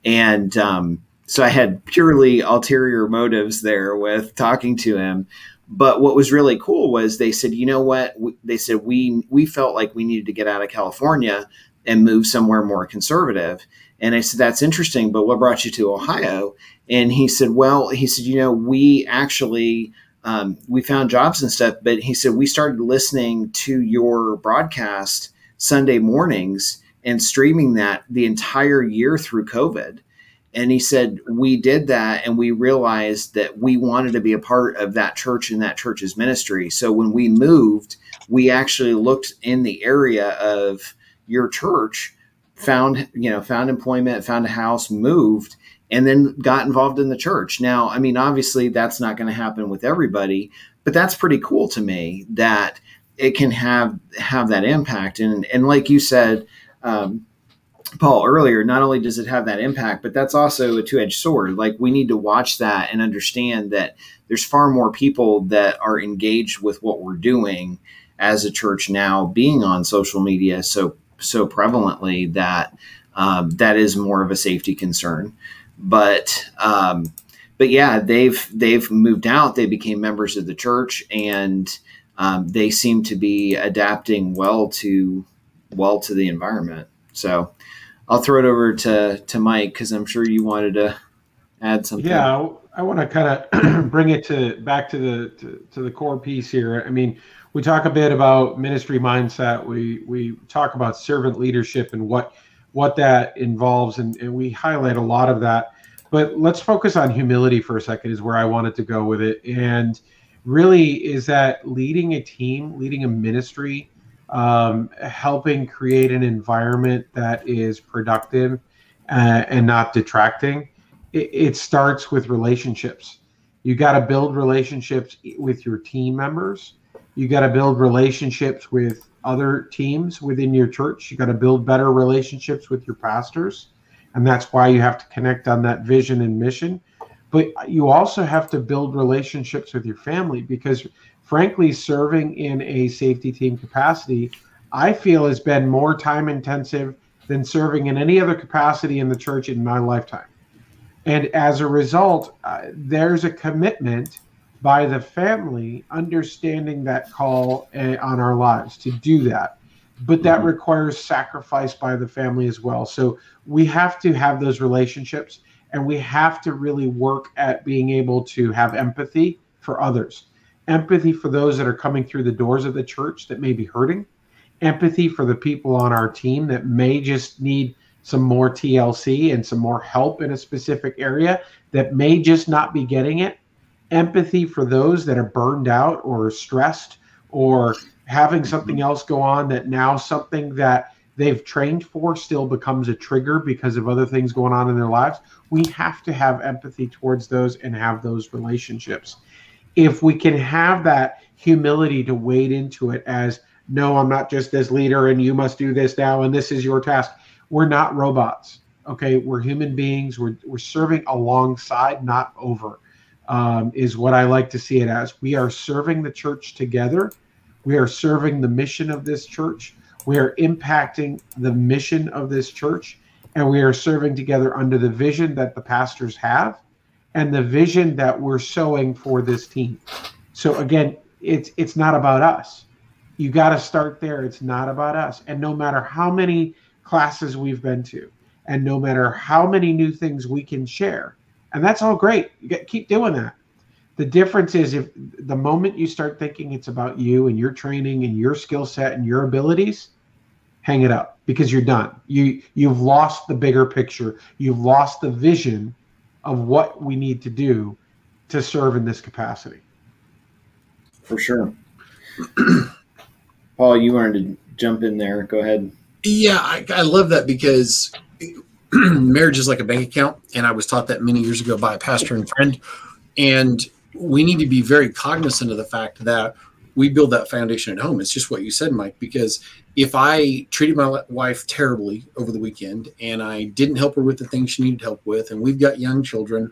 And um So I had purely ulterior motives there with talking to him. But what was really cool was they said, you know what? They said, we we felt like we needed to get out of California and move somewhere more conservative. And I said, that's interesting, but what brought you to Ohio? And he said, well, he said, you know, we actually, um, we found jobs and stuff. But he said, we started listening to your broadcast Sunday mornings and streaming that the entire year through COVID. And he said, we did that and we realized that we wanted to be a part of that church and that church's ministry. So when we moved, we actually looked in the area of, your church, found, you know, found employment, found a house, moved, and then got involved in the church. Now, I mean, obviously that's not going to happen with everybody, but that's pretty cool to me that it can have, have that impact. And, and like you said, um, Paul, earlier, not only does it have that impact, but that's also a two-edged sword. Like, we need to watch that and understand that there's far more people that are engaged with what we're doing as a church now, being on social media so so prevalently, that um, that is more of a safety concern. But um, but yeah, they've they've moved out. They became members of the church, and um, they seem to be adapting well to well to the environment. So I'll throw it over to, to Mike, because I'm sure you wanted to add something. Yeah, I want to kind of bring it to back to the to, to the core piece here. I mean, we talk a bit about ministry mindset. We we talk about servant leadership and what what that involves, and, and we highlight a lot of that. But let's focus on humility for a second, is where I wanted to go with it. And really is that leading a team, leading a ministry, um helping create an environment that is productive uh, and not detracting, it, it starts with relationships. You got to build relationships with your team members. You got to build relationships with other teams within your church. You got to build better relationships with your pastors, and that's why you have to connect on that vision and mission. But you also have to build relationships with your family, because frankly, serving in a safety team capacity, I feel, has been more time intensive than serving in any other capacity in the church in my lifetime. And as a result, uh, there's a commitment by the family understanding that call uh, on our lives to do that. But that mm-hmm. requires sacrifice by the family as well. So we have to have those relationships, and we have to really work at being able to have empathy for others. Empathy for those that are coming through the doors of the church that may be hurting. Empathy for the people on our team that may just need some more T L C and some more help in a specific area that may just not be getting it. Empathy for those that are burned out or stressed or having something else go on, that now something that they've trained for still becomes a trigger because of other things going on in their lives. We have to have empathy towards those and have those relationships. If we can have that humility to wade into it as, no, I'm not just this leader and you must do this now and this is your task. We're not robots, okay? We're human beings. We're, we're serving alongside, not over, um, is what I like to see it as. We are serving the church together. We are serving the mission of this church. We are impacting the mission of this church, and we are serving together under the vision that the pastors have and the vision that we're sowing for this team. So again, it's it's not about us. You got to start there. It's not about us. And no matter how many classes we've been to, and no matter how many new things we can share, and that's all great. You got to keep doing that. The difference is, if the moment you start thinking it's about you and your training and your skill set and your abilities, hang it up, because you're done. You you've lost the bigger picture. You've lost the vision of what we need to do to serve in this capacity. For sure. Paul, you wanted to jump in there. Go ahead. Yeah, I, I love that, because marriage is like a bank account. And I was taught that many years ago by a pastor and friend. And we need to be very cognizant of the fact that we build that foundation at home. It's just what you said, Mike, because if I treated my wife terribly over the weekend and I didn't help her with the things she needed help with, and we've got young children,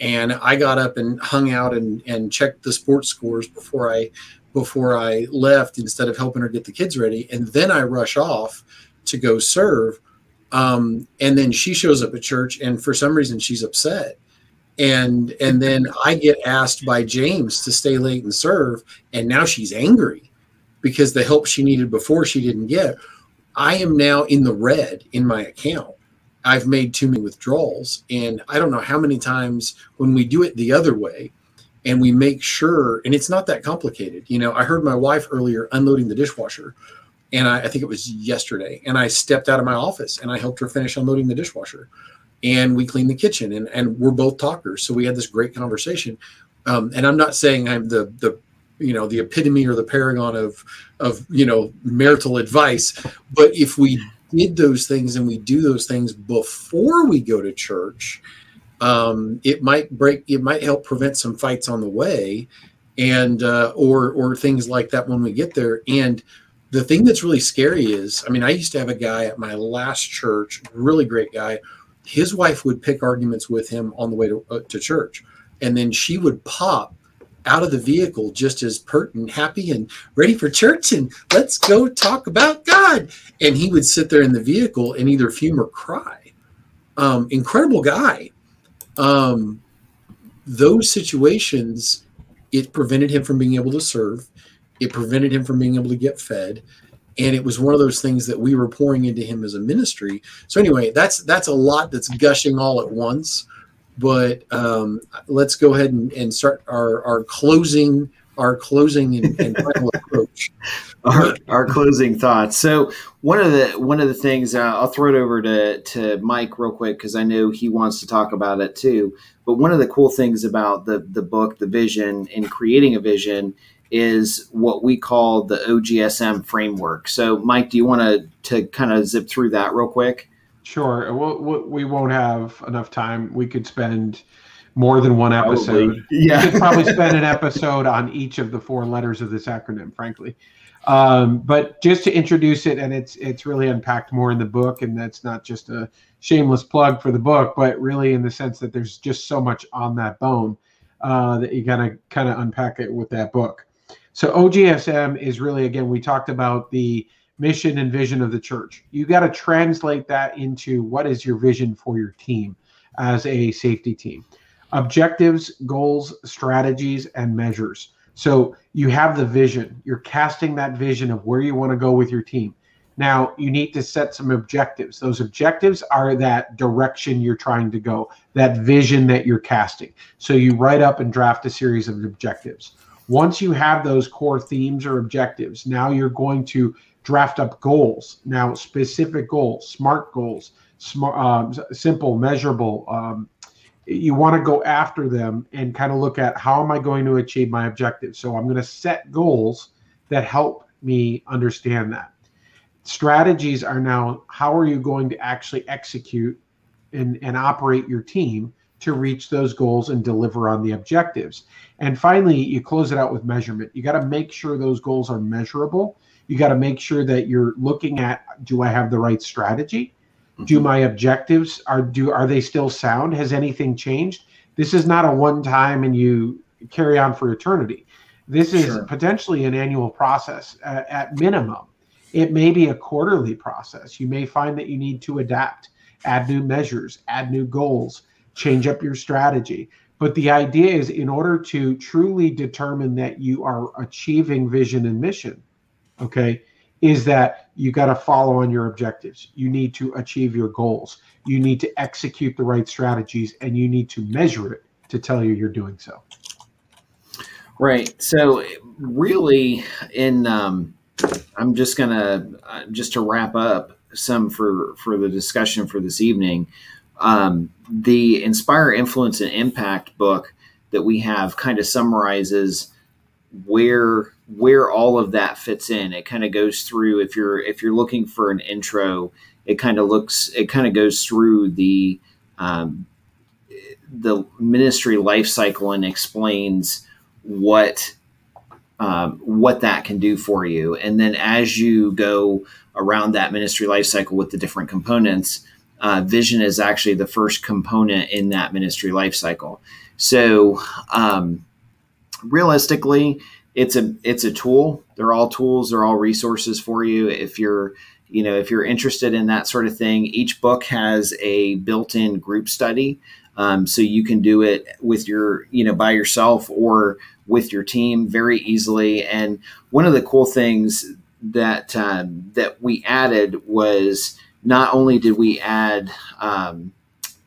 and I got up and hung out and, and checked the sports scores before I before I left instead of helping her get the kids ready, and then I rush off to go serve, um, and then she shows up at church and for some reason she's upset. And and then I get asked by James to stay late and serve, and now she's angry because the help she needed before she didn't get. I am now in the red in my account. I've made too many withdrawals, and I don't know how many times when we do it the other way and we make sure, and it's not that complicated. You know, I heard my wife earlier unloading the dishwasher, and I, I think it was yesterday, and I stepped out of my office and I helped her finish unloading the dishwasher. And we cleaned the kitchen, and, and we're both talkers. So we had this great conversation. Um, and I'm not saying I'm the, the, you know, the epitome or the paragon of, of, you know, marital advice. But if we did those things and we do those things before we go to church, um, it might break, it might help prevent some fights on the way, and uh, or or things like that when we get there. And the thing that's really scary is, I mean, I used to have a guy at my last church, really great guy. His wife would pick arguments with him on the way to, uh, to church, and then she would pop out of the vehicle just as pert and happy and ready for church and let's go talk about God. And he would sit there in the vehicle and either fume or cry. Um, incredible guy. Um, those situations, it prevented him from being able to serve. It prevented him from being able to get fed. And it was one of those things that we were pouring into him as a ministry. So anyway, that's that's a lot that's gushing all at once. But um, let's go ahead and, and start our, our closing our closing and, and final approach. Our, our closing thoughts. So one of the one of the things uh, I'll throw it over to to Mike real quick because I know he wants to talk about it too. But one of the cool things about the the book, the vision, and creating a vision is what we call the O G S M framework. So Mike, do you want to to kind of zip through that real quick? Sure. We'll, we won't have enough time. We could spend more than one episode. Probably. Yeah. We could probably spend an episode on each of the four letters of this acronym, frankly. Um, but just to introduce it, and it's it's really unpacked more in the book, and that's not just a shameless plug for the book, but really in the sense that there's just so much on that bone uh, that you gotta kind of unpack it with that book. So O G S M is really, again, we talked about the mission and vision of the church. You got to translate that into what is your vision for your team as a safety team. Objectives, goals, strategies, and measures. So you have the vision. You're casting that vision of where you want to go with your team. Now you need to set some objectives. Those objectives are that direction you're trying to go, that vision that you're casting. So you write up and draft a series of objectives. Once you have those core themes or objectives, now you're going to draft up goals. Now, specific goals, smart goals, smart, um, simple, measurable. Um, you want to go after them and kind of look at how am I going to achieve my objective? So I'm going to set goals that help me understand that. Strategies are now, how are you going to actually execute and, and operate your team to reach those goals and deliver on the objectives? And finally, you close it out with measurement. You got to make sure those goals are measurable. You got to make sure that you're looking at, do I have the right strategy? Mm-hmm. Do my objectives, are do are they still sound? Has anything changed? This is not a one time and you carry on for eternity. This is sure. potentially an annual process uh, at minimum. It may be a quarterly process. You may find that you need to adapt, add new measures, add new goals, change up your strategy. But the idea is in order to truly determine that you are achieving vision and mission, okay, is that you got to follow on your objectives. You need to achieve your goals. You need to execute the right strategies, and you need to measure it to tell you you're doing so. Right. So really in, um, I'm just going to, uh, just to wrap up some for, for the discussion for this evening, um, the Inspire, Influence, and Impact book that we have kind of summarizes where where all of that fits in. It kind of goes through, if you're if you're looking for an intro, it kind of looks it kind of goes through the um, the ministry life cycle and explains what um, what that can do for you. And then as you go around that ministry life cycle with the different components, uh, vision is actually the first component in that ministry life cycle. So um, realistically, It's a it's a tool. They're all tools. They're all resources for you. If you're, you know, if you're interested in that sort of thing, each book has a built-in group study, um, so you can do it with your, you know, by yourself or with your team very easily. And one of the cool things that um, that we added was not only did we add um,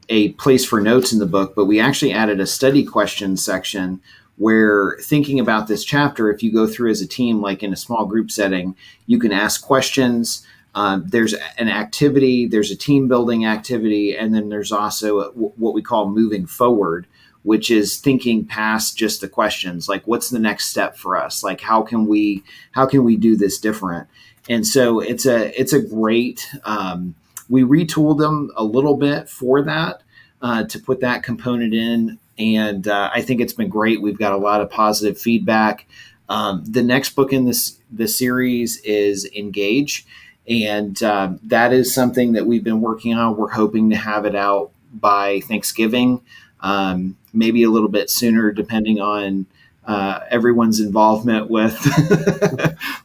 a place for notes in the book, but we actually added a study question section, where thinking about this chapter, if you go through as a team, like in a small group setting, you can ask questions. Um, there's an activity, there's a team building activity, and then there's also a, what we call moving forward, which is thinking past just the questions, like what's the next step for us? Like how can we how can we do this different? And so it's a it's a great um, we retooled them a little bit for that uh, to put that component in, and uh, I think it's been great. We've got a lot of positive feedback. Um, the next book in this the series is Engage, and uh, that is something that we've been working on. We're hoping to have it out by Thanksgiving. Um, maybe a little bit sooner, depending on uh, everyone's involvement with,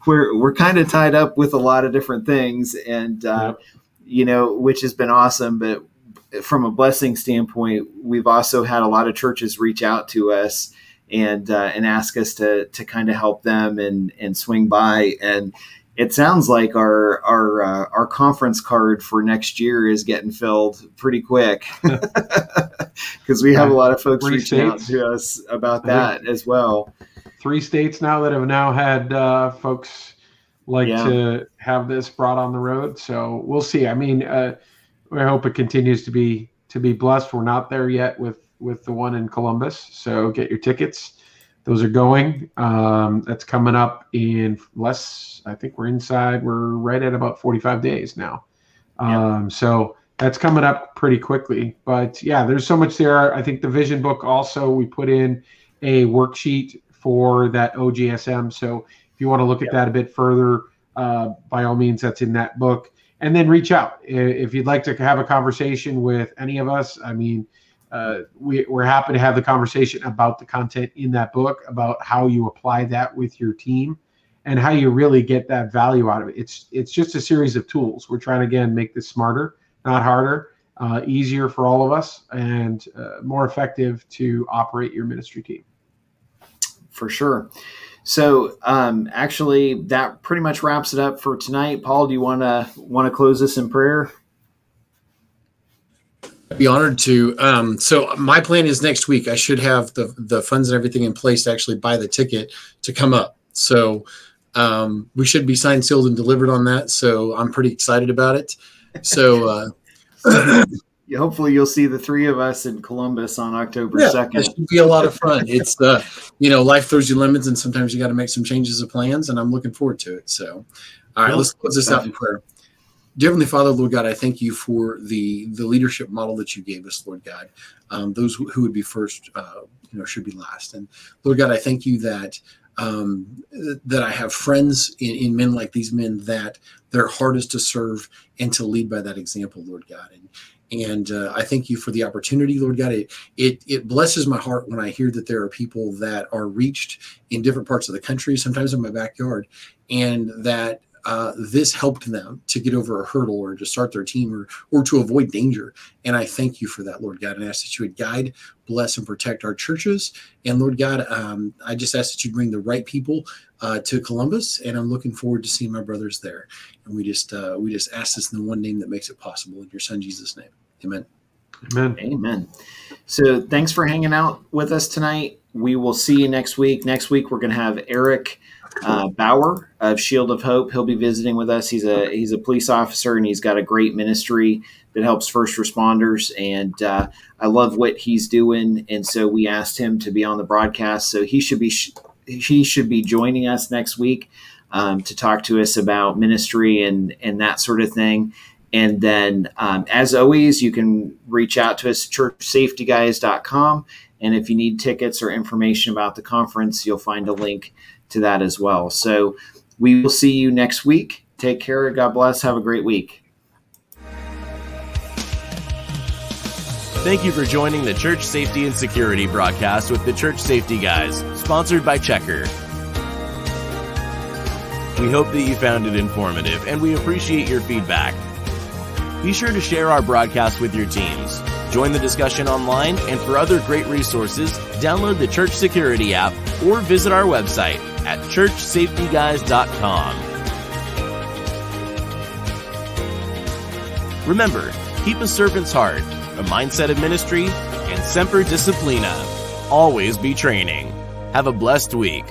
we're, we're kind of tied up with a lot of different things and, uh, yeah. you know, which has been awesome. But from a blessing standpoint, we've also had a lot of churches reach out to us and, uh, and ask us to, to kind of help them and, and swing by. And it sounds like our, our, uh, our conference card for next year is getting filled pretty quick. Because we have a lot of folks three reaching states. out to us about that as well. Three states now that have now had uh, folks like yeah. to have this brought on the road. So we'll see. I mean, uh, I hope it continues to be to be blessed. We're not there yet with, with the one in Columbus. So get your tickets. Those are going. Um, that's coming up in less. I think we're inside. We're right at about forty-five days now. Yeah. Um, so. That's coming up pretty quickly, but yeah, there's so much there. I think the vision book also, we put in a worksheet for that O G S M. So if you want to look at that a bit further, uh, by all means, that's in that book. And then reach out if you'd like to have a conversation with any of us. I mean, uh, we, we're happy to have the conversation about the content in that book, about how you apply that with your team and how you really get that value out of it. It's, it's just a series of tools. We're trying to, again, make this smarter, not harder, uh, easier for all of us, and uh, more effective to operate your ministry team. For sure. So um, actually, that pretty much wraps it up for tonight. Paul, do you want to want to close this in prayer? I'd be honored to. Um, so my plan is next week I should have the, the funds and everything in place to actually buy the ticket to come up. So um, we should be signed, sealed, and delivered on that. So I'm pretty excited about it. So, uh, hopefully you'll see the three of us in Columbus on October second. Yeah, it should be a lot of fun. It's, uh, you know, life throws you lemons and sometimes you got to make some changes of plans, and I'm looking forward to it. So, all right, yep. let's close this out in prayer. Dear Heavenly Father, Lord God, I thank you for the, the leadership model that you gave us, Lord God. Um, those who would be first, uh, you know, should be last. And Lord God, I thank you that, Um, that I have friends in, in men like these men that their heart is to serve and to lead by that example, Lord God. And, and uh, I thank you for the opportunity, Lord God. It, it it blesses my heart when I hear that there are people that are reached in different parts of the country, sometimes in my backyard, and that uh, this helped them to get over a hurdle or to start their team or, or to avoid danger. And I thank you for that, Lord God, and I ask that you would guide, bless, and protect our churches. And Lord God, um, I just ask that you bring the right people uh, to Columbus, and I'm looking forward to seeing my brothers there. And we just, uh, we just ask this in the one name that makes it possible, in your son, Jesus' name. Amen. Amen. Amen. So thanks for hanging out with us tonight. We will see you next week. Next week, we're going to have Eric uh, Bauer of Shield of Hope. He'll be visiting with us. He's a he's a police officer, and he's got a great ministry that helps first responders. And uh, I love what he's doing. And so we asked him to be on the broadcast. So he should be sh- he should be joining us next week um, to talk to us about ministry and and that sort of thing. And then, um, as always, you can reach out to us at church safety guys dot com. And if you need tickets or information about the conference, you'll find a link to that as well. So we will see you next week. Take care. God bless. Have a great week. Thank you for joining the Church Safety and Security broadcast with the Church Safety Guys, sponsored by Checker. We hope that you found it informative, and we appreciate your feedback. Be sure to share our broadcast with your teams. Join the discussion online, and for other great resources, download the Church Security app or visit our website at church safety guys dot com. Remember, keep a servant's heart, a mindset of ministry, and semper disciplina. Always be training. Have a blessed week.